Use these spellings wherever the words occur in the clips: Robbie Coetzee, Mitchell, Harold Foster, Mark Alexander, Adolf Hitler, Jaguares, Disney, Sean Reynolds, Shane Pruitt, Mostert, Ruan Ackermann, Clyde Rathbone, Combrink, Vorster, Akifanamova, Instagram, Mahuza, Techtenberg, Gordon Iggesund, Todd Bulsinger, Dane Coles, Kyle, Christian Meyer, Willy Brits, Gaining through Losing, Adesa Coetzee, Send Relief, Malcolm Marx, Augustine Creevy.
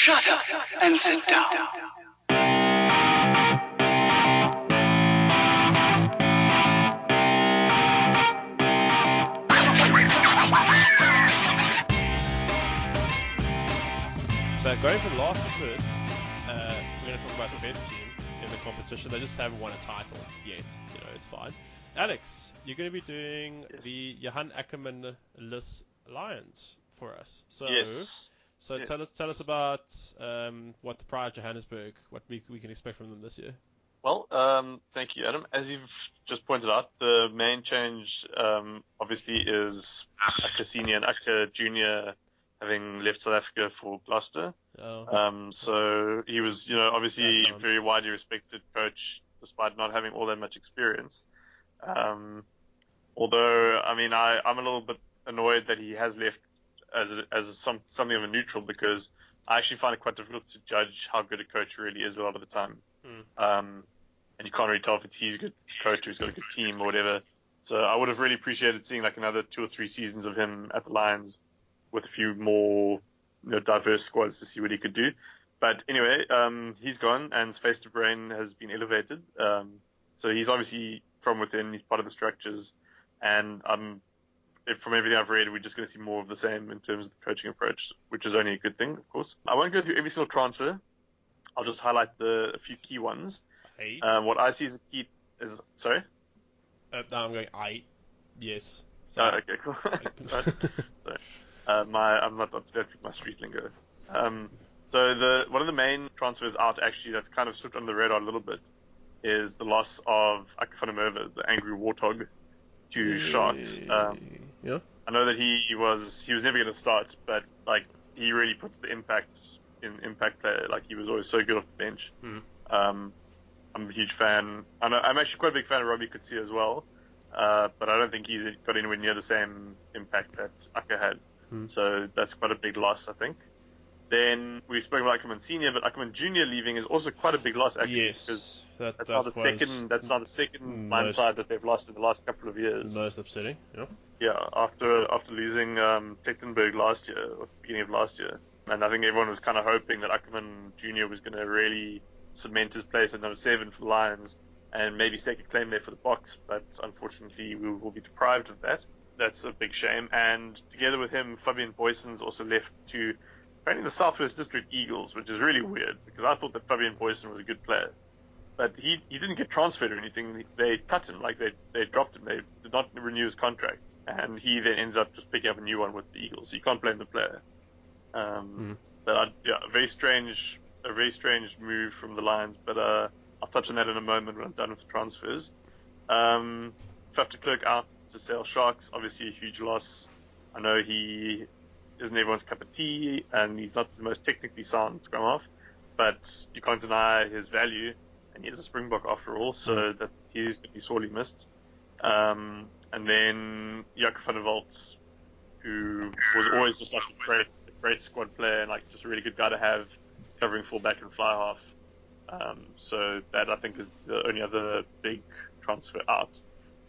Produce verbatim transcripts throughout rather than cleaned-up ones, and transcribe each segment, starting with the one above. Shut up and sit down. So going from last to first, uh, we're going to talk about the best team in the competition. They just haven't won a title yet. You know, it's fine. Alex, you're going to be doing yes. the Johan Ackermann-less Lions for us. So, yes. So yes. tell us tell us about um, what the Pride Johannesburg, what we we can expect from them this year. Well, um, thank you, Adam. As you've just pointed out, the main change um, obviously is Acker Senior and Acker Junior having left South Africa for Gloucester. Oh. Um, so he was, you know, obviously a very widely respected coach, despite not having all that much experience. Um, although, I mean, I, I'm a little bit annoyed that he has left as a, as a, some something of a neutral, because I actually find it quite difficult to judge how good a coach really is a lot of the time. Mm. Um, and you can't really tell if it's, he's a good coach or he's got a good team or whatever. So I would have really appreciated seeing like another two or three seasons of him at the Lions with a few more, you know, diverse squads to see what he could do. But anyway, um, he's gone and Face to Brain has been elevated. Um, so he's obviously from within, he's part of the structures, and I'm from everything I've read, we're just going to see more of the same in terms of the coaching approach, which is only a good thing, of course. I won't go through every single transfer. I'll just highlight the a few key ones. Eight. Um, what I see is a key is sorry. Uh, no, I'm going eight. Yes. Sorry. Oh, okay, cool. Right. So, uh, my I'm not up to date with my street lingo. Um, so the one of the main transfers out actually that's kind of slipped under the radar a little bit is the loss of Akifanamova, the angry warthog, to hey. Sharks. Um, Yeah. I know that he, he was he was never going to start, but like he really puts the impact in impact player. Like he was always so good off the bench. Mm-hmm. Um, I'm a huge fan. I know, I'm actually quite a big fan of Robbie Coetzee as well, uh, but I don't think he's got anywhere near the same impact that Acker had. Mm-hmm. So that's quite a big loss, I think. Then we spoke about Ackermann Senior, but Ackermann Junior leaving is also quite a big loss, actually, yes, because that, that's, that not the second, that's not the second blind side that they've lost in the last couple of years. Most upsetting, yeah. Yeah, after after losing um, Techtenberg last year, or the beginning of last year, and I think everyone was kind of hoping that Ackermann Junior was going to really cement his place at number seven for the Lions and maybe stake a claim there for the box, but unfortunately we will be deprived of that. That's a big shame, and together with him, Fabian Boyson's also left to apparently the Southwest District Eagles, which is really weird because I thought that Fabian Boyson was a good player, but he, he didn't get transferred or anything. They cut him, like they they dropped him. They did not renew his contract, and he then ended up just picking up a new one with the Eagles. So you can't blame the player. Um, mm. But I, yeah, very strange, a very strange move from the Lions. But uh, I'll touch on that in a moment when I'm done with the transfers. Um, Faf de Klerk out to sell Sharks, obviously a huge loss. I know he isn't everyone's cup of tea, and he's not the most technically sound scrum half, but you can't deny his value, and he is a Springbok after all, so that he's going to be sorely missed. Um, and then Joachim van der Walt, who was always just like a great, a great squad player, and like just a really good guy to have covering fullback and fly half. Um, so that I think is the only other big transfer out.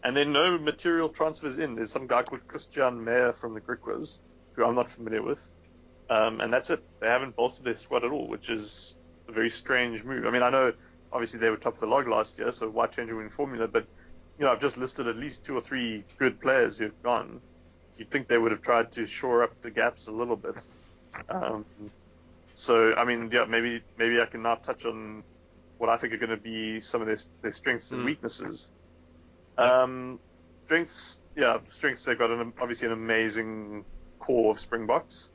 And then no material transfers in. There's some guy called Christian Meyer from the Griquas, who I'm not familiar with, um, and that's it. They haven't bolstered their squad at all, which is a very strange move. I mean, I know obviously they were top of the log last year, so why change a winning formula? But you know, I've just listed at least two or three good players who've gone. You'd think they would have tried to shore up the gaps a little bit. Um, so I mean, yeah, maybe maybe I can now touch on what I think are going to be some of their their strengths and weaknesses. Um, strengths, yeah, strengths. They've got an, obviously an amazing core of Springboks,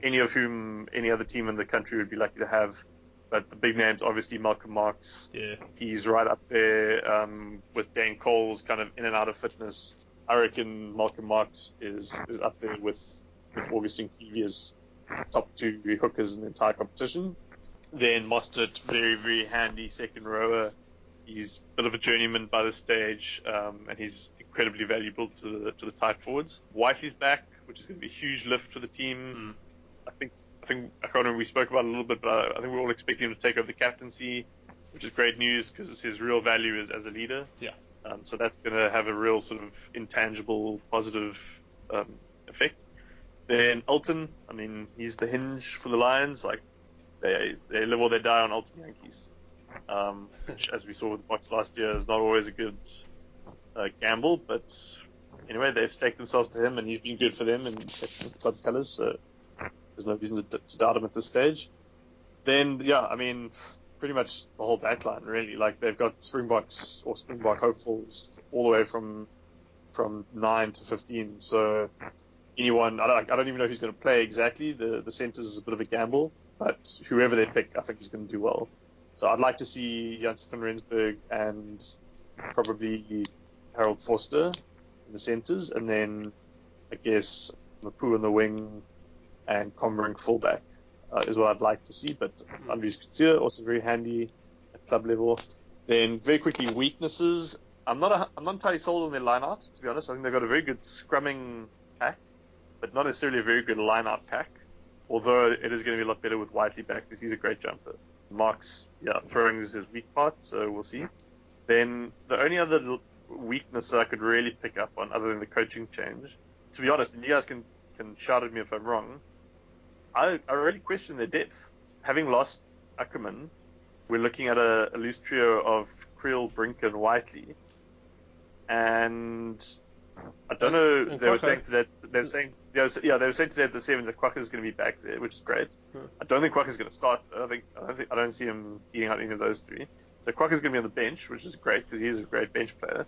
any of whom any other team in the country would be lucky to have. But the big names, obviously Malcolm Marx, yeah. He's right up there um, with Dane Coles, kind of in and out of fitness. I reckon Malcolm Marx is, is up there with, with Augustine Creevy as top two hookers in the entire competition. Then Mostert, very, very handy second rower. He's a bit of a journeyman by this stage, um, and he's incredibly valuable to the, to the tight forwards. Whiteley's back, which is going to be a huge lift for the team. Mm. I think, I think, I can't remember, we spoke about it a little bit, but I, I think we're all expecting him to take over the captaincy, which is great news because his real value is as a leader. Yeah. Um, so that's going to have a real sort of intangible, positive um, effect. Then Elton, I mean, he's the hinge for the Lions. Like, They they live or they die on Elton Jantjies, um, which, as we saw with the Box last year, is not always a good uh, gamble. But anyway, they've staked themselves to him, and he's been good for them in club colours. So there's no reason to, to doubt him at this stage. Then, yeah, I mean, pretty much the whole backline really. Like, they've got Springboks or Springbok hopefuls all the way from from nine to fifteen. So anyone, I don't, I don't even know who's going to play exactly. The the centres is a bit of a gamble. But whoever they pick, I think he's going to do well. So I'd like to see Jansen van Rensburg and probably Harold Foster in the centres. And then, I guess, Mapoe on the wing and Combrink fullback uh, is what I'd like to see. But Andries Coetzee, also very handy at club level. Then, very quickly, weaknesses. I'm not a, I'm not entirely sold on their line-out, to be honest. I think they've got a very good scrumming pack, but not necessarily a very good line-out pack. Although it is going to be a lot better with Whiteley back because he's a great jumper. Marx, yeah, throwing is his weak part, so we'll see. Then the only other weakness that I could really pick up on, other than the coaching change, to be honest, and you guys can, can shout at me if I'm wrong, I, I really question their depth. Having lost Ackermann, we're looking at a, a loose trio of Kriel, Brink, and Whiteley. And I don't know. And they Quaker. were saying today. They were saying, yeah, they were saying today at the sevens that Quaker is going to be back there, which is great. Hmm. I don't think Quaker is going to start. I don't think. I don't think. I don't see him eating out any of those three. So Quaker is going to be on the bench, which is great because he is a great bench player.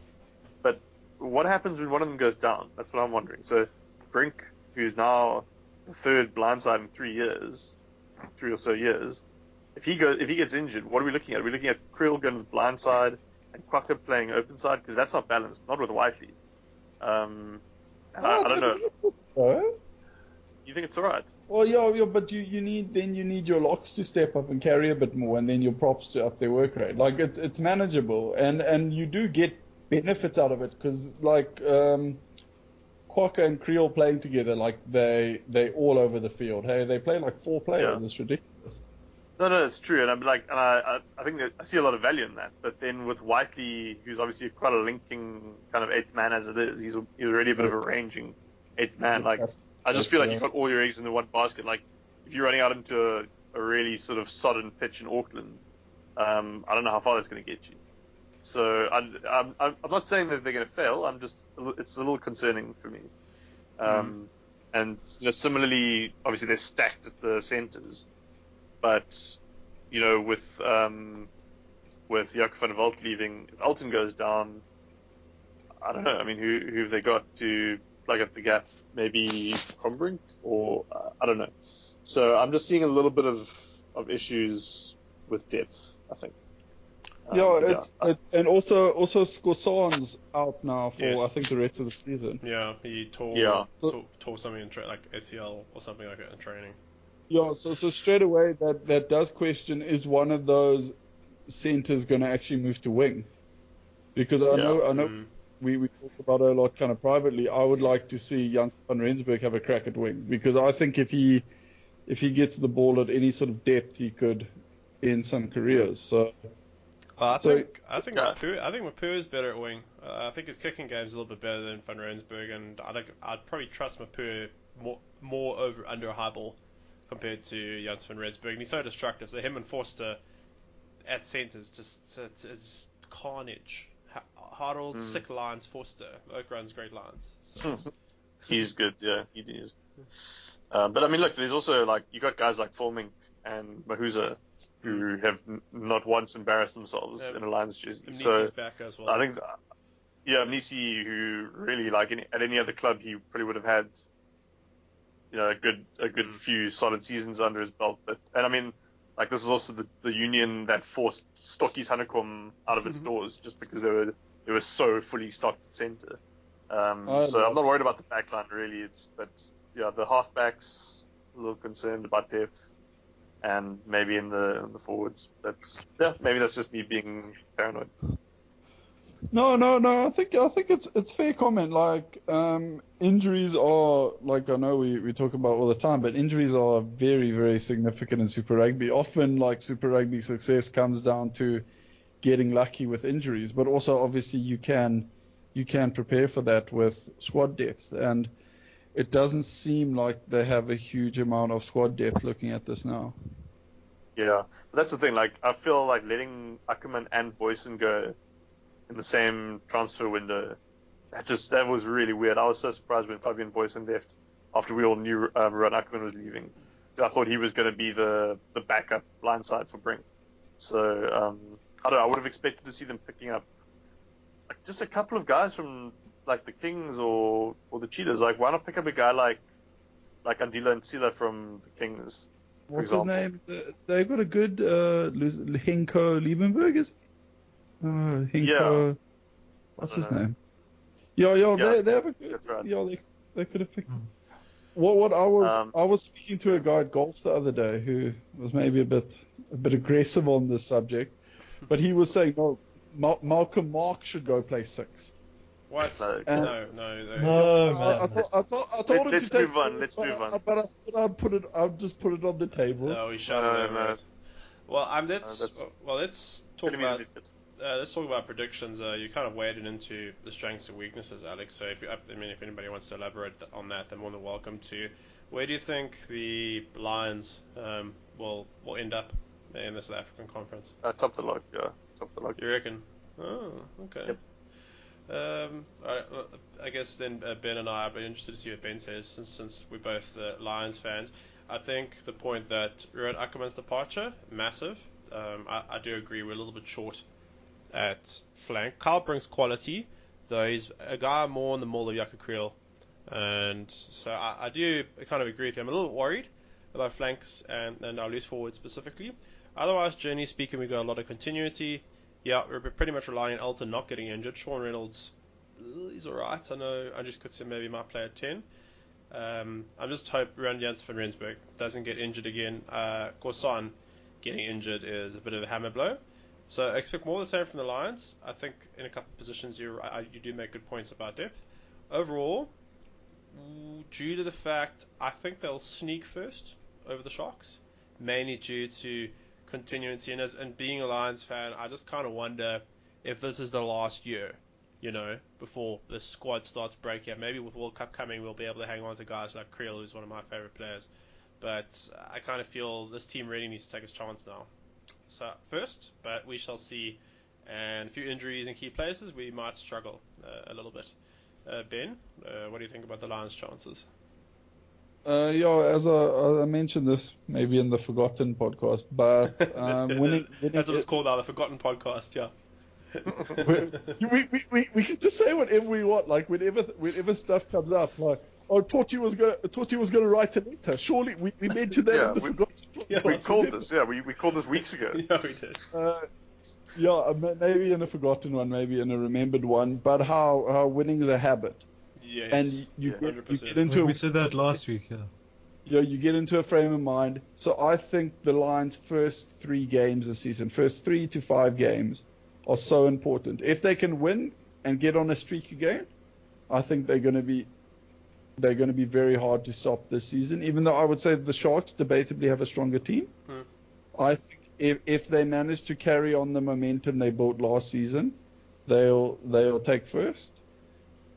But what happens when one of them goes down? That's what I'm wondering. So Brink, who's now the third blindside in three years, three or so years, if he goes, if he gets injured, what are we looking at? Are we looking at Kriel going to the blindside and Quaker playing open side? Because that's not balanced. Not with Whiteley. Um, I, I, I don't know. So. You think it's all right? Well, yeah, yeah, but you, you need then you need your locks to step up and carry a bit more, and then your props to up their work rate. Like it's it's manageable, and, and you do get benefits out of it because like um, Quaker and Kriel playing together, like they they all over the field. Hey, they play like four players. Yeah. It's ridiculous. No, no, it's true, and I'm like, and I, I, I think that I see a lot of value in that. But then with Whiteley, who's obviously quite a linking kind of eighth man as it is, he's, he's already a bit of a ranging eighth man. Like, I just feel like you've got all your eggs in the one basket. Like, if you're running out into a, a really sort of sodden pitch in Auckland, um, I don't know how far that's going to get you. So I'm, I'm, I'm not saying that they're going to fail. I'm just, it's a little concerning for me. Um, mm. And you know, similarly, obviously they're stacked at the centres. But, you know, with um, with Joachim van der Walt leaving, if Elton goes down, I don't know. I mean, who who have they got to plug up the gap? Maybe Combrink? Or, uh, I don't know. So I'm just seeing a little bit of, of issues with depth, I think. Um, yeah, it's, yeah. It, and also also Scorson's out now for, yeah. I think, the rest of the season. Yeah, he tore, yeah. tore, tore something, in tra- like A C L or something like that in training. Yeah, so so straight away that, that does question, is one of those centers going to actually move to wing? Because I yeah. know I know mm. we, we talk about it a lot kind of privately. I would like to see Jansen van Rensburg have a crack at wing because I think if he if he gets the ball at any sort of depth, he could end some careers. So well, I think so, I think uh, Mapoe, I think Mapoe is better at wing. Uh, I think his kicking game is a little bit better than van Rensburg, and I'd I'd probably trust Mapoe more more over under a high ball compared to Jansen van Rensburg, and he's so destructive. So him and Vorster at centres just it's, it's carnage. Harold mm. sick lines. Vorster Oak runs great lines. So. He's good, yeah, he is. Um, but I mean, look, there's also like you got guys like Fulmink and Mahuza who have n- not once embarrassed themselves yeah, in a Lions jersey. Amnesi's so back as well. I think, that, yeah, Amnesi, who really like any, at any other club he probably would have had. You know, a good a good few solid seasons under his belt. But and I mean, like this is also the, the union that forced Stokkies Hannekom out of its mm-hmm. doors just because they were they were so fully stocked at centre. Um, oh, so no. I'm not worried about the backline really. It's but yeah, the halfbacks a little concerned about depth, and maybe in the in the forwards. But yeah, maybe that's just me being paranoid. No, no, no. I think I think it's it's fair comment. Like um, injuries are like I know we, we talk about all the time, but injuries are very very significant in Super Rugby. Often like Super Rugby success comes down to getting lucky with injuries, but also obviously you can you can prepare for that with squad depth, and it doesn't seem like they have a huge amount of squad depth looking at this now. Yeah, but that's the thing. Like, I feel like letting Ackermann and Boyson go in the same transfer window, that just that was really weird. I was so surprised when Fabian Boyson left after we all knew um, Ruan Ackermann was leaving. I thought he was going to be the, the backup blindside for Brink. So um, I don't know. I would have expected to see them picking up like, just a couple of guys from like the Kings or, or the Cheetahs. Like, why not pick up a guy like like Andila and Sila from the Kings? What's his name? They've got a good uh, Henko Liebenberg, is it? Uh, Henko. Yeah. What's his know. name? Yo, yo, yeah, they, they have a good. Right. Yo, they, they could have picked. Mm. What, what I was um, I was speaking to a guy at golf the other day who was maybe a bit a bit aggressive on this subject, but he was saying, "No, Mal- Malcolm Marx should go play six." What? No, no, no, no. no. I, I thought I thought I told him to take. Let's move on. Let's move on. But I thought I'd put it. I'd just put it on the table. No, we shut no, it. No, no. Well, um, let's uh, well let's talk about uh, let's talk about predictions. Uh, you kind of waded into the strengths and weaknesses, Alex. So if you, I mean, if anybody wants to elaborate on that, they're more than welcome to. Where do you think the Lions um will will end up in the South African Conference? Uh, top of the log, yeah, top of the log. You reckon? Oh, okay. Yep. Um, I, I guess then uh, Ben and I are interested to see what Ben says, since, since we're both uh, Lions fans. I think the point that Ruan Ackermann's departure, massive. Um, I, I do agree we're a little bit short at flank. Kyle brings quality, though he's a guy more in the mold of Jaco Kriel. And so I, I do kind of agree with you. I'm a little worried about flanks and, and our loose forward specifically. Otherwise, generally speaking, we've got a lot of continuity. Yeah, we're pretty much relying on Elton not getting injured. Sean Reynolds, he's alright. I know Andries Coetzee maybe might play at ten. Um, I just hope Jansen van Rensburg doesn't get injured again. Uh, Gorsan getting injured is a bit of a hammer blow. So I expect more of the same from the Lions. I think in a couple of positions you uh, you do make good points about depth. Overall, due to the fact I think they'll sneak first over the Sharks, mainly due to continuity, and, as, and being a Lions fan, I just kind of wonder if this is the last year, you know, before the squad starts breaking. Maybe with World Cup coming, we'll be able to hang on to guys like Kriel, who's one of my favourite players. But I kind of feel this team really needs to take its chance now. So first, but we shall see. And a few injuries in key places, we might struggle uh, a little bit. Uh, Ben, uh, what do you think about the Lions' chances? Uh, yo, as I, I mentioned this maybe in the Forgotten podcast, but um, winning, winning that's what it's called now, the Forgotten podcast. Yeah, we, we we we can just say whatever we want. Like whenever whenever stuff comes up, like oh, Totti was going Totti was going to write a letter. Surely we, we mentioned that yeah, in the we, Forgotten podcast. Yeah, we called we this. Yeah, we we called this weeks ago. Yeah, we did. Uh, yeah, maybe in a forgotten one, maybe in a remembered one. But how how winning is a habit. Yes. And you, yeah, get, you get into we a, said that last week, yeah. Yeah, you get into a frame of mind. So I think the Lions' first three games this season, first three to five games, are so important. If they can win and get on a streak again, I think they're going to be they're going to be very hard to stop this season. Even though I would say the Sharks debatably have a stronger team, hmm. I think if if they manage to carry on the momentum they built last season, they'll they'll take first.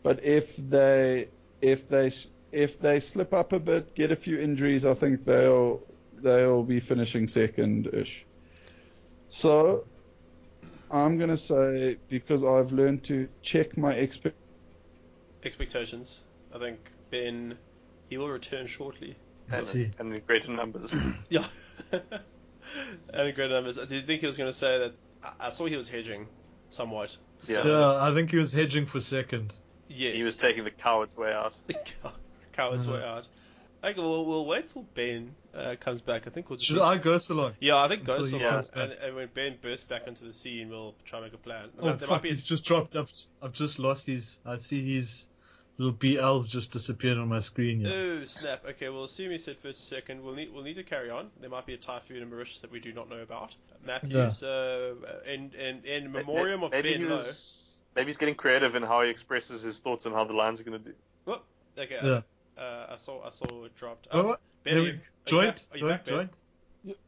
But if they if they if they slip up a bit, get a few injuries, I think they'll they'll be finishing second-ish. So I'm gonna say, because I've learned to check my expect expectations. I think Ben he will return shortly. That's it. And in greater numbers. Yeah, and in greater numbers. Did you think he was gonna say that? I saw he was hedging somewhat. Yeah, so, yeah I think he was hedging for second. Yes. He was taking the coward's way out. The cow- coward's uh-huh. way out. Okay, we'll, we'll wait till Ben uh, comes back. I think we'll. Should I go so long? Yeah, I think go so long. And, and when Ben bursts back into the scene, we'll try and make a plan. Oh, there fuck, might be he's a... just dropped. I've, I've just lost his. I see his little B L just disappeared on my screen. Yeah. Oh snap! Okay, we'll assume he said first or second. We'll need we'll need to carry on. There might be a typhoon in Mauritius that we do not know about. Matthews, yeah. uh, and and in memoriam of maybe Ben Lowe. Maybe he's getting creative in how he expresses his thoughts and how the Lions are going to do. Oh, okay. Yeah. Uh, I saw I saw it dropped. Um, oh, Ben, are you, are joint, you back, are you joint, back, joint.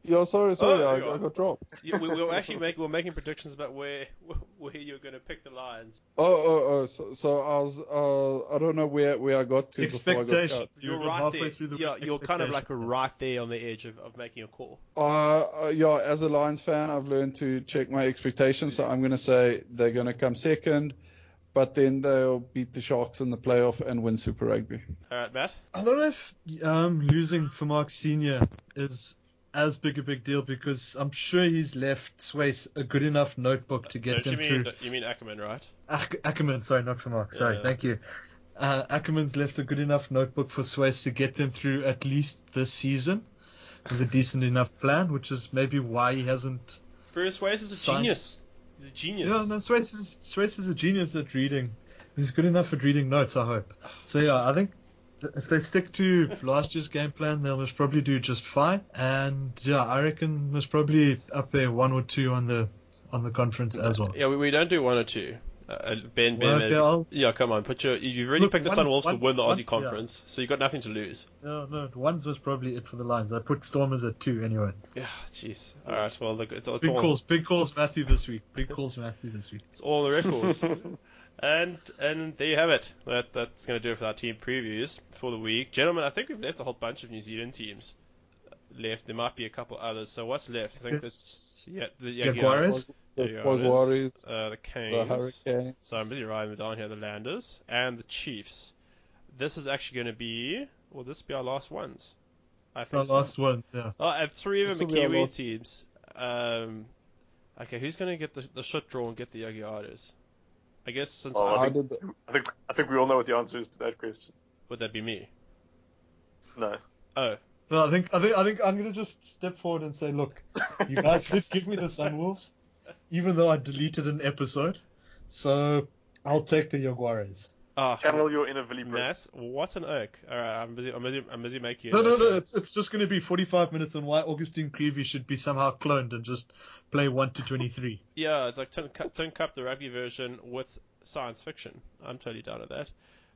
Yeah, sorry, sorry, oh, I, I got dropped. Yeah, we, we were actually making we were making predictions about where where you're going to pick the Lions. Oh, oh, oh! So, so I was, uh, I don't know where where I got to. Expectation. Before I got you're right there. The yeah, you're kind of like right there on the edge of, of making a call. Uh, uh, yeah. As a Lions fan, I've learned to check my expectations. So I'm going to say they're going to come second, but then they'll beat the Sharks in the playoff and win Super Rugby. All right, Matt. I don't know if um, losing for Mark Senior is as big a big deal, because I'm sure he's left Swayze a good enough notebook to get no, them you mean, through. You mean Ackermann, right? Ac- Ackermann, sorry, not for Mark. Sorry, yeah. Thank you. Uh, Ackermann's left a good enough notebook for Swayze to get them through at least this season with a decent enough plan, which is maybe why he hasn't. Bruce Swayze is a signed. genius. He's a genius. Yeah, no, Swayze is, Swayze is a genius at reading. He's good enough at reading notes, I hope. So yeah, I think if they stick to last year's game plan, they'll most probably do just fine. And yeah, I reckon most probably up there one or two on the on the conference as well. Yeah, we, we don't do one or two. Uh, ben, Ben, well, okay, yeah, come on, put your. You've already Look, picked the Sunwolves to win the Aussie once, conference, yeah. So you've got nothing to lose. No, no, one's was probably it for the Lions. I put Stormers at two anyway. Yeah, jeez. All right, well, look, it's, it's big all calls, big calls, Matthew this week. Big calls, Matthew this week. It's all the records. And and there you have it. That that's going to do it for our team previews for the week, gentlemen. I think we've left a whole bunch of New Zealand teams left. There might be a couple others. So what's left? I think that's yeah, the Jaguares, the Jaguares, uh, the Canes, the Hurricanes. So I'm busy writing them down here. The Landers and the Chiefs. This is actually going to be. Will this be our last ones? I think our last one. Yeah. Oh, I have three of them are Kiwi teams. Um, okay, who's going to get the the shot draw and get the Jaguares? I guess since oh, I, think, I think I think we all know what the answer is to that question. Would that be me? No. Oh. No, I think I think I think I'm gonna just step forward and say, look, you guys did give me the Sunwolves, even though I deleted an episode, so I'll take the Jaguares. Oh, Channel your inner Willy Brits. What an oak! All right, I'm busy. I'm busy. I'm busy making. No, no, no. It's, it's just going to be forty-five minutes on why Augustine Creevy should be somehow cloned and just play one to twenty-three. Yeah, it's like Tin Cup, Tin Cup, the rugby version with science fiction. I'm totally down with that.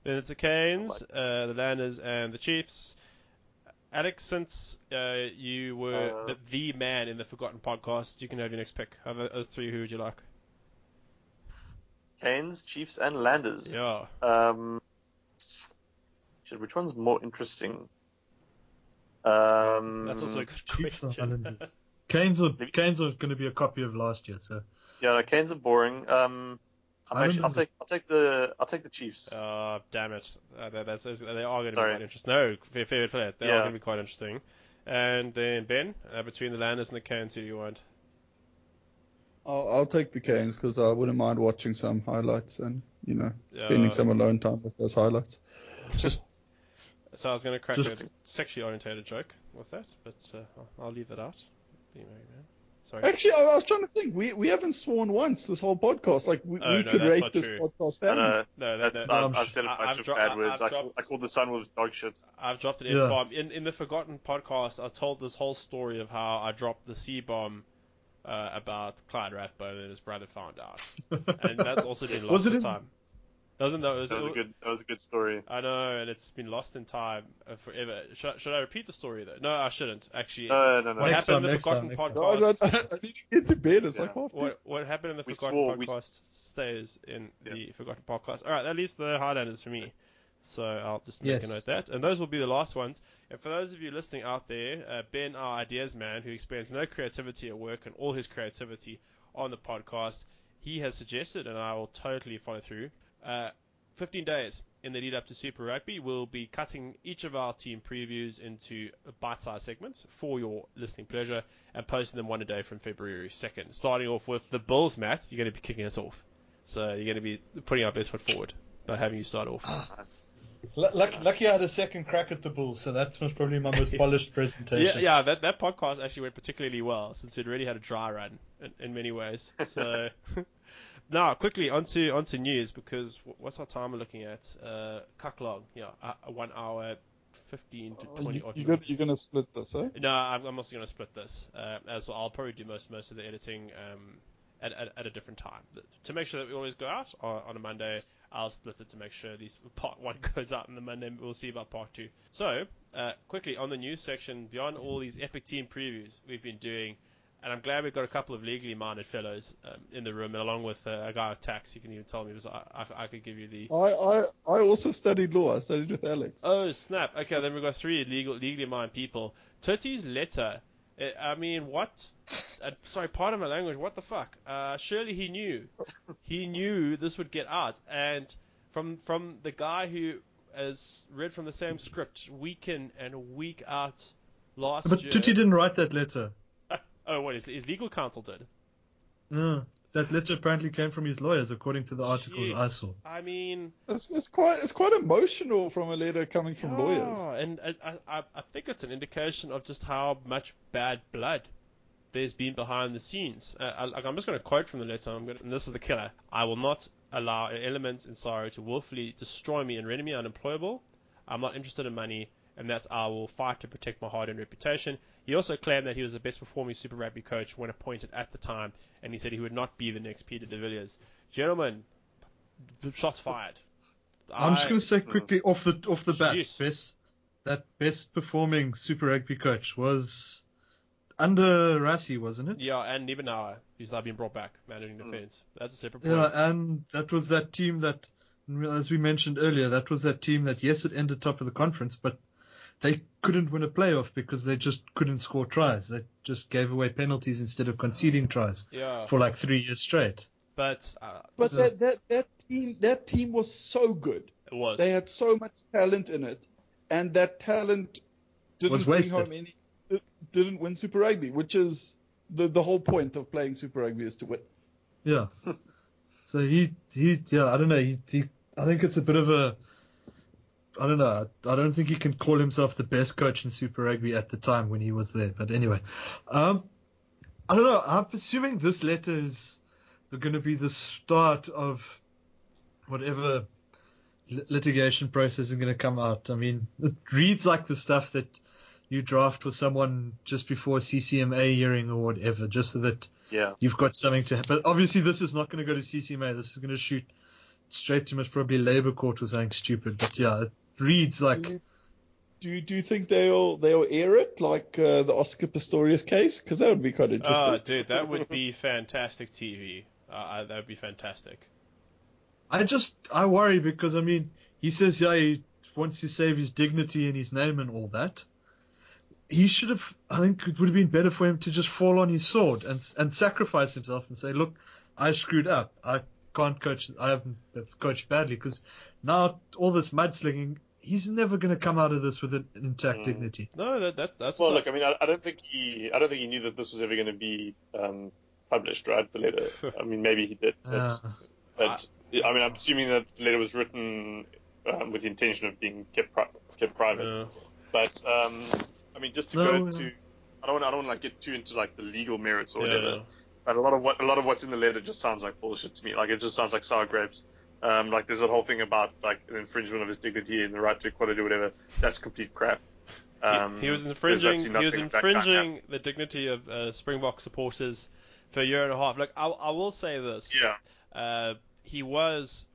Then it's the Canes, oh uh, the Landers, and the Chiefs. Alex, since uh, you were uh, the, the man in the Forgotten podcast, you can have your next pick. Of those three, who would you like? Canes, Chiefs, and Landers. Yeah. Um, should, which one's more interesting? Um, That's also a good question. Canes are Canes are going to be a copy of last year, so. Yeah, no, Canes are boring. Um, I'm actually, I'll take I'll take the I'll take the Chiefs. Ah, uh, damn it! Uh, that, that's, they are going to Sorry. be quite interesting. No, fair, fair play. They yeah. are going to be quite interesting. And then Ben, uh, between the Landers and the Canes, who do you want? I'll, I'll take the Canes because I wouldn't mind watching some highlights and, you know, spending uh, some alone time with those highlights. Just, so I was going to crack just, a sexually orientated joke with that, but uh, I'll leave that out. Be married, man. Sorry. Actually, I was trying to think. We we haven't sworn once this whole podcast. Like, we, oh, we no, could rate this true. podcast. No, no, no, that, that, no, no. I've said a bunch I've of dro- bad words. I, dropped, I called the Sunwolves dog shit. I've dropped an yeah. F-bomb. In, in the Forgotten podcast, I told this whole story of how I dropped the C-bomb Uh, about Clyde Rathbone and his brother found out, and that's also been lost in time. Doesn't that was, that was a good that was a good story? I know, and it's been lost in time uh, forever. Should I, should I repeat the story though? No, I shouldn't actually. No, no, no. What happened in the Forgotten podcast? I need to get to bed. It's like half. What what happened in the Forgotten podcast stays in yeah. the Forgotten podcast. All right, that leaves the Highlanders for me. So I'll just make yes. a note of that. And those will be the last ones. And for those of you listening out there, uh, Ben, our ideas man, who expends no creativity at work and all his creativity on the podcast, he has suggested, and I will totally follow through, uh, fifteen days in the lead up to Super Rugby, we'll be cutting each of our team previews into bite-sized segments for your listening pleasure and posting them one a day from February second. Starting off with the Bills, Matt, you're going to be kicking us off. So you're going to be putting our best foot forward by having you start off. Lucky, lucky I had a second crack at the Bulls, so that's most probably my most polished presentation. Yeah, yeah, that that podcast actually went particularly well since we'd already had a dry run in, in many ways. So now quickly onto onto news, because what's our time we're looking at? Uh, cuck long, yeah, uh, one hour fifteen to twenty. Oh, you, you're, you're gonna split this, eh? No, I'm, I'm also gonna split this uh, as well. I'll probably do most most of the editing um, at, at at a different time to make sure that we always go out on, on a Monday I'll split it to make sure these part one goes out on the Monday. We'll see about part two. So, uh, quickly on the news section, beyond all these epic team previews we've been doing, and I'm glad we've got a couple of legally minded fellows um, in the room, and along with uh, a guy with tax, you can even tell me, because I, I, I could give you the... I, I, I also studied law. I studied with Alex. Oh, snap. Okay, then we've got three legal, legally minded people. Tootsie's letter. I mean, what? Uh, sorry, pardon my language. What the fuck? Uh, surely he knew. He knew this would get out. And from from the guy who has read from the same script week in and week out last but year. But Tootsie didn't write that letter. Oh, what? His, his legal counsel did? No. That letter apparently came from his lawyers, according to the articles Jeez. I saw. I mean... It's, it's quite it's quite emotional from a letter coming yeah, from lawyers. And I, I, I think it's an indication of just how much bad blood there's been behind the scenes. Uh, I, I'm just going to quote from the letter, I'm gonna, and this is the killer. "I will not allow elements in sorrow to willfully destroy me and render me unemployable. I'm not interested in money, and that I will fight to protect my hard-earned reputation." He also claimed that he was the best-performing Super Rugby coach when appointed at the time, and he said he would not be the next Peter de Villiers. Gentlemen, shots fired. I'm I, just going to say quickly off the off the bat, best, that best-performing Super Rugby coach was under Rassie, wasn't it? Yeah, and Niebenauer, who's now been brought back, managing defence. Mm. That's a separate point. Yeah, and that was that team that, as we mentioned earlier, that was that team that, yes, it ended top of the conference, but they couldn't win a playoff because they just couldn't score tries. They just gave away penalties instead of conceding tries yeah. for like three years straight. But uh, but so. that, that that team that team was so good. It was. They had so much talent in it, and that talent didn't was wasted. Bring home any, didn't win Super Rugby, which is the the whole point of playing Super Rugby is to win. Yeah. so he he yeah I don't know he, he I think it's a bit of a. I don't know. I don't think he can call himself the best coach in Super Rugby at the time when he was there. But anyway, um, I don't know. I'm assuming this letter is going to be the start of whatever litigation process is going to come out. I mean, it reads like the stuff that you draft with someone just before C C M A hearing or whatever, just so that yeah. you've got something to happen. But obviously, this is not going to go to C C M A. This is going to shoot straight to most probably Labour Court or something stupid. But yeah, it reads like... Do you, do you think they'll they'll air it, like uh, the Oscar Pistorius case? Because that would be quite interesting. Oh, dude, that would be fantastic T V. Uh, that would be fantastic. I just, I worry because, I mean, he says, yeah, he wants to save his dignity and his name and all that. He should have, I think it would have been better for him to just fall on his sword and and sacrifice himself and say, look, I screwed up. I can't coach, I haven't coached badly because now all this mudslinging, he's never going to come out of this with an intact mm. dignity. No, that, that that's well. Look, I mean, I, I don't think he, I don't think he knew that this was ever going to be um, published, right? The letter. I mean, maybe he did, uh, but I, I mean, I'm assuming that the letter was written um, with the intention of being kept pri- kept private. Yeah. But um, I mean, just to no, go to, I don't, I don't want to like get too into like the legal merits or yeah, whatever. Yeah. But a lot of what, a lot of what's in the letter just sounds like bullshit to me. Like it just sounds like sour grapes. Um, like there's that whole thing about like an infringement of his dignity and the right to equality or whatever. That's complete crap. Um, he, he was infringing. He was infringing the dignity of uh, Springbok supporters for a year and a half. Look, I, I will say this. Yeah. Uh, he was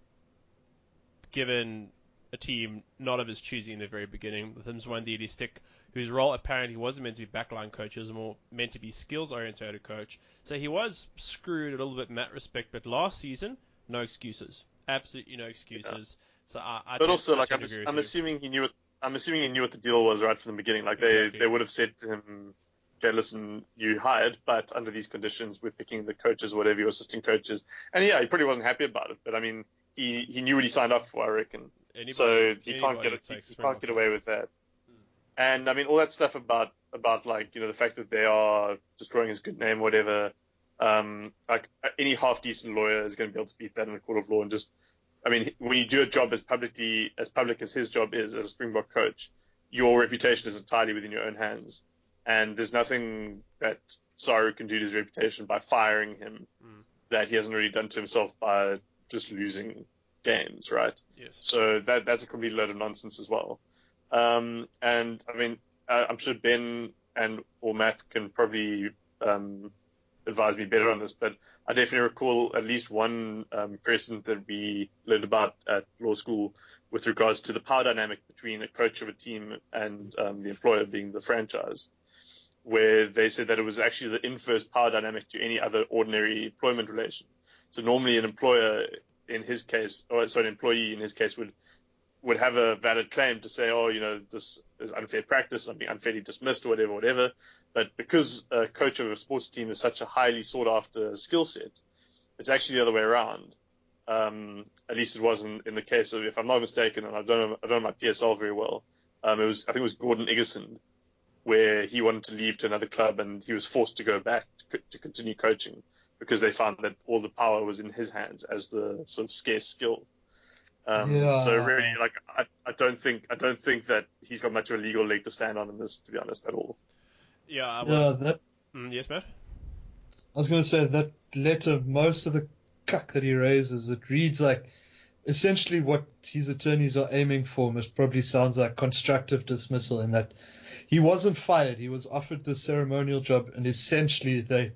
given a team not of his choosing in the very beginning with him Zwandili Stick, whose role apparently wasn't meant to be backline coach. It was more meant to be skills oriented coach. So he was screwed a little bit in that respect. But last season, no excuses. Absolutely no excuses. Yeah. So I, I but also, I like, I'm, just, I'm assuming he knew. What, I'm assuming he knew what the deal was right from the beginning. Like exactly. they, they would have said to him, "Okay, listen, you hired, but under these conditions, we're picking the coaches, whatever your assistant coaches." And yeah, he probably wasn't happy about it. But I mean, he, he knew what he signed up for, I reckon. Anybody, so he can't get he, he can't get away with that. Hmm. And I mean, all that stuff about about like you know the fact that they are destroying his good name, whatever. Um, like any half decent lawyer is going to be able to beat that in a court of law, and just, I mean, when you do a job as publicly as public as his job is as a Springbok coach, your reputation is entirely within your own hands, and there's nothing that Saru can do to his reputation by firing him mm. that he hasn't already done to himself by just losing games, right? Yes. So that that's a complete load of nonsense as well. Um, and I mean, I, I'm sure Ben and or Matt can probably. Um, advise me better on this, but I definitely recall at least one um, precedent that we learned about at law school with regards to the power dynamic between a coach of a team and um, the employer being the franchise, where they said that it was actually the inverse power dynamic to any other ordinary employment relation. So normally an employer in his case, or sorry, an employee in his case would would have a valid claim to say, oh, you know, this is unfair practice, I'm being unfairly dismissed or whatever, whatever. But because a coach of a sports team is such a highly sought-after skill set, it's actually the other way around. Um, at least it was in, in the case of, if I'm not mistaken, and I don't know, I don't know my P S L very well, um, it was I think it was Gordon Iggesund, where he wanted to leave to another club and he was forced to go back to, to continue coaching because they found that all the power was in his hands as the sort of scarce skill. Um, yeah. So really, like, I, I don't think I don't think that he's got much of a legal leg to stand on in this, to be honest, at all. Yeah. I yeah that, mm, yes, Matt. I was going to say that letter, most of the cuck that he raises, it reads like essentially what his attorneys are aiming for. It probably sounds like constructive dismissal, in that he wasn't fired; he was offered the ceremonial job, and essentially they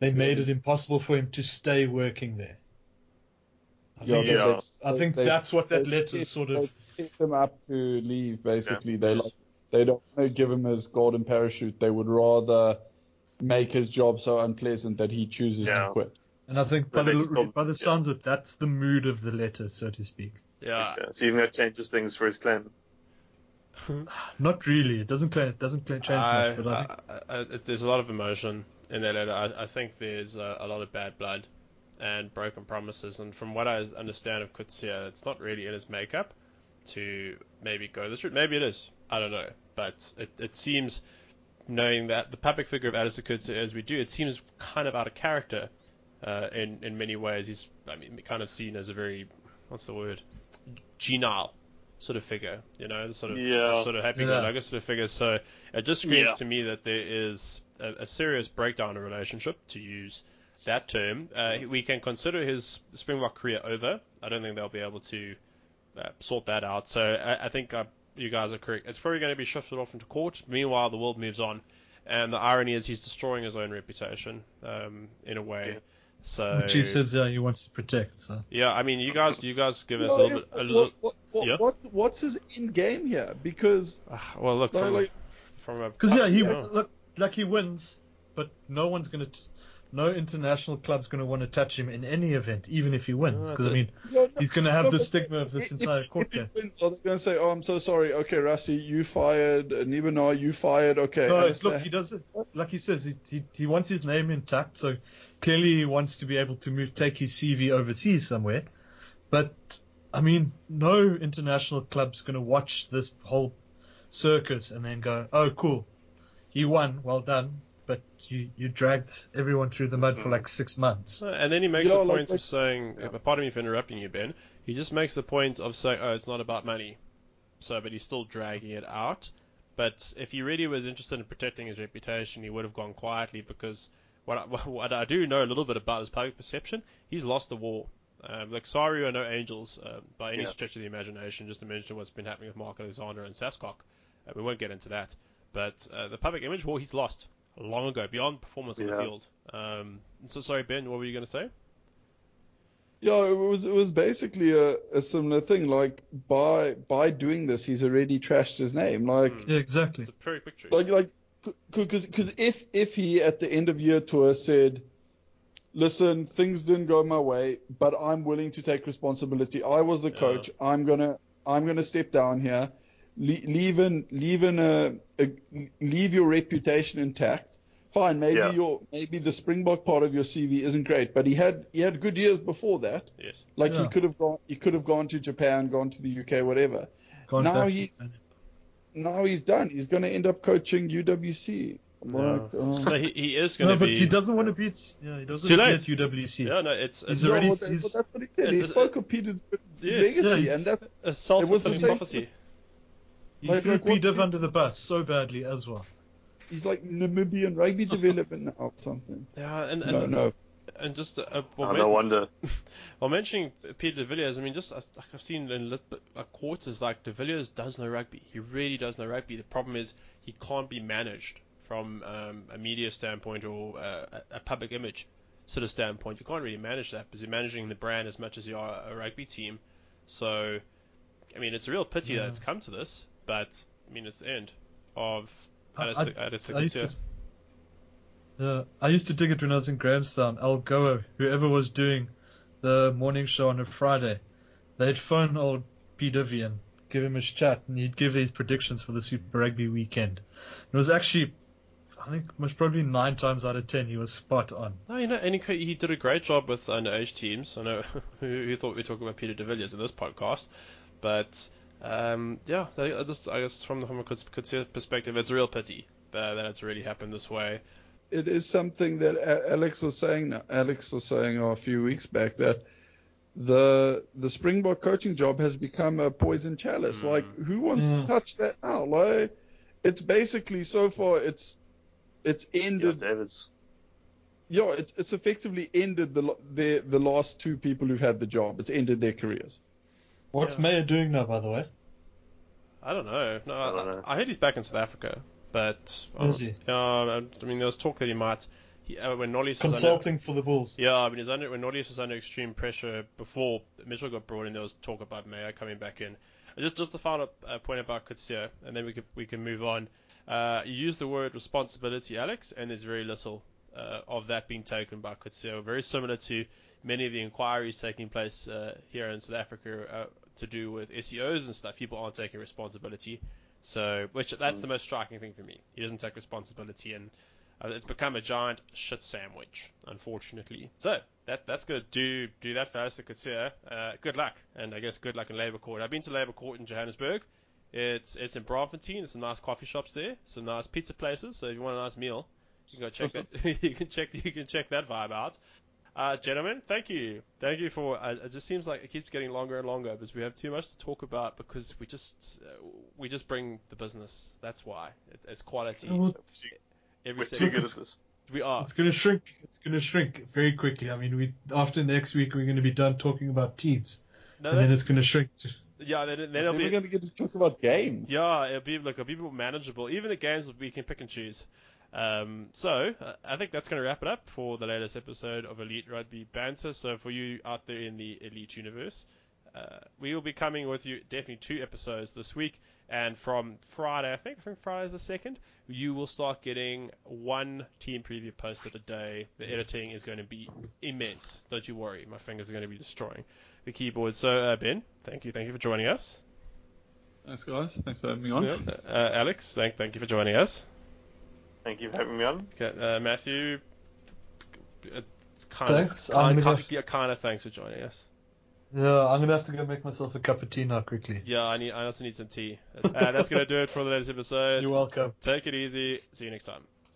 they yeah. made it impossible for him to stay working there. I think, yeah, that's, I think they, that's what that letter sort of... They pick him up to leave, basically. Yeah. They like, they don't want to give him his golden parachute. They would rather make his job so unpleasant that he chooses yeah. to quit. And I think by the, the, by the sounds yeah. of it, that's the mood of the letter, so to speak. Yeah. yeah. So even that changes things for his claim. Not really. It doesn't, claim, it doesn't claim change I, much. But I, think... I, I, I, there's a lot of emotion in that letter. I, I think there's a, a lot of bad blood and broken promises, and from what I understand of Coetzee, it's not really in his makeup to maybe go this route. Maybe it is. I don't know. But it, it seems, knowing that the public figure of Adesa Coetzee as we do, it seems kind of out of character uh, in, in many ways. He's I mean, kind of seen as a very, what's the word, genial sort of figure, you know, the sort of, yeah. the sort of happy-go-lucky yeah. sort of figure. So it just screams yeah. to me that there is a, a serious breakdown in relationship, to use that term. Uh, we can consider his Springbok career over. I don't think they'll be able to uh, sort that out. So I, I think I, you guys are correct. It's probably going to be shifted off into court. Meanwhile, the world moves on. And the irony is he's destroying his own reputation um, in a way. Yeah. So, which he says yeah, he wants to protect. So. Yeah, I mean, you guys you guys give us no, a little... What, a little what, what, yeah? what, what's his end game here? Because... Uh, well, look, like, from a... Because, yeah, he, yeah. Look, like he wins, but no one's going to... T- No international club's going to want to touch him in any event, even if he wins, because, no, I mean, no, no, he's going to have no, the stigma of this if, entire court game. If he wins, are they going to say, oh, I'm so sorry, okay, Rassie, you fired, Nibenar, you fired, okay. No, it's, look, he does it, like he says, he, he he wants his name intact, so clearly he wants to be able to move, take his C V overseas somewhere, but, I mean, no international club's going to watch this whole circus and then go, oh, cool, he won, well done. But you, you dragged everyone through the mud mm-hmm. for like six months. And then he makes you know, the point like, of saying, yeah. pardon me for interrupting you, Ben, he just makes the point of saying, oh, it's not about money. So, but he's still dragging it out. But if he really was interested in protecting his reputation, he would have gone quietly, because what I, what I do know a little bit about is public perception. He's lost the war. Um, like, sorry, are no angels uh, by any yeah. stretch of the imagination, just to mention what's been happening with Mark Alexander and Sascock. Uh, we won't get into that. But uh, the public image war, he's lost. Long ago, beyond performance yeah. on the field. Um, so sorry, Ben, what were you going to say? Yeah, it was it was basically a, a similar thing. Like by by doing this, he's already trashed his name. Like mm. yeah, exactly. It's a very picture. Like like because because if if he at the end of year tour said, listen, things didn't go my way, but I'm willing to take responsibility. I was the yeah. coach. I'm gonna I'm gonna step down here. Le- leave in, leave in a, a, leave your reputation intact. Fine, maybe yeah. your maybe the Springbok part of your C V isn't great, but he had he had good years before that. Yes, like yeah. he could have gone he could have gone to Japan, gone to the U K, whatever. Gone now he's now he's done. He's going to end up coaching U W C. No. Like, uh, so he, he is going to no, be. But he doesn't want to be. Yeah, he doesn't want to be at U W C. Yeah, no, it's, it's he's already. Well, he's, well, that's what he did. He spoke of Peter's yes, legacy, yeah, and that it was the same prophecy. He like, threw like, P. Div under the bus so badly as well. He's like Namibian rugby development now or something. Yeah, and and, no, no. and just uh, well, no, no wonder. While mentioning Peter de Villiers, I mean, just like I've seen in uh, quarters, like de Villiers does know rugby. He really does know rugby. The problem is he can't be managed from um, a media standpoint or a, a public image sort of standpoint. You can't really manage that because you're managing the brand as much as you are a rugby team. So, I mean, it's a real pity yeah. that it's come to this, but, I mean, it's the end of Adesa Coetzee. Yeah, I used to dig it when I was in Grahamstown. Al Goa, whoever was doing the morning show on a Friday, they'd phone old P. Divy and give him his chat, and he'd give his predictions for the Super Rugby weekend. It was actually, I think, most probably nine times out of ten, he was spot on. No, you know, and he, he did a great job with underage teams. I know who thought we were talking about Peter de Villiers in this podcast, but um, yeah, I, just, I guess from the Homo Coetzee perspective, it's a real pity that, that it's really happened this way. It is something that Alex was saying. Alex was saying a few weeks back that the the Springbok coaching job has become a poison chalice. Mm. Like, who wants yeah. to touch that now? Like, it's basically so far it's it's ended. Yeah, Davis. Yeah, it's it's effectively ended the the the last two people who've had the job. It's ended their careers. What's yeah. Meyer doing now, by the way? I don't know. No, I, don't I, know. I heard he's back in South Africa. But is he? Uh, I mean, there was talk that he might. He, uh, when Nollis consulting was under, for the Bulls. Yeah, I mean, he's under, when Nollis was under extreme pressure before Mitchell got brought in, there was talk about Meyer coming back in. Just, just the final uh, point about Coetzee, and then we can we can move on. Uh, you used the word responsibility, Alex, and there's very little uh, of that being taken by Coetzee. Very similar to many of the inquiries taking place uh, here in South Africa uh, to do with S E Os and stuff. People aren't taking responsibility. So, which that's the most striking thing for me. He doesn't take responsibility, and uh, it's become a giant shit sandwich, unfortunately. So that that's gonna do do that for Adesa Coetzee. Uh, good luck, and I guess good luck in Labour Court. I've been to Labour Court in Johannesburg. It's it's in Braamfontein. There's some nice coffee shops there, some nice pizza places. So if you want a nice meal, you can go check that. you can check you can check that vibe out. Uh, gentlemen, thank you, thank you for. Uh, it just seems like it keeps getting longer and longer because we have too much to talk about because we just uh, we just bring the business. That's why it, it's quality. Every We're too good at this. We are. It's gonna shrink. It's gonna shrink very quickly. I mean, we after next week we're gonna be done talking about teams, no, and then it's gonna shrink. To... Yeah, then, then, then it'll we're be... gonna get to talk about games. Yeah, it'll be like it'll be more manageable. Even the games we can pick and choose. Um, so, uh, I think that's going to wrap it up for the latest episode of Elite Rugby Banter. So, for you out there in the Elite universe, uh, we will be coming with you definitely two episodes this week. And from Friday, I think from Friday the second, you will start getting one team preview posted a day. The editing is going to be immense. Don't you worry. My fingers are going to be destroying the keyboard. So, uh, Ben, thank you. Thank you for joining us. Thanks, guys. Thanks for having me on. Yeah. Uh, Alex, thank, thank you for joining us. Thank you for having me on. Okay, uh, Matthew, uh, kind, thanks. Of, kind, kind, to... yeah, kind of thanks for joining us. Yeah, I'm going to have to go make myself a cup of tea now quickly. Yeah, I need. I also need some tea. Uh, that's going to do it for the latest episode. You're welcome. Take it easy. See you next time.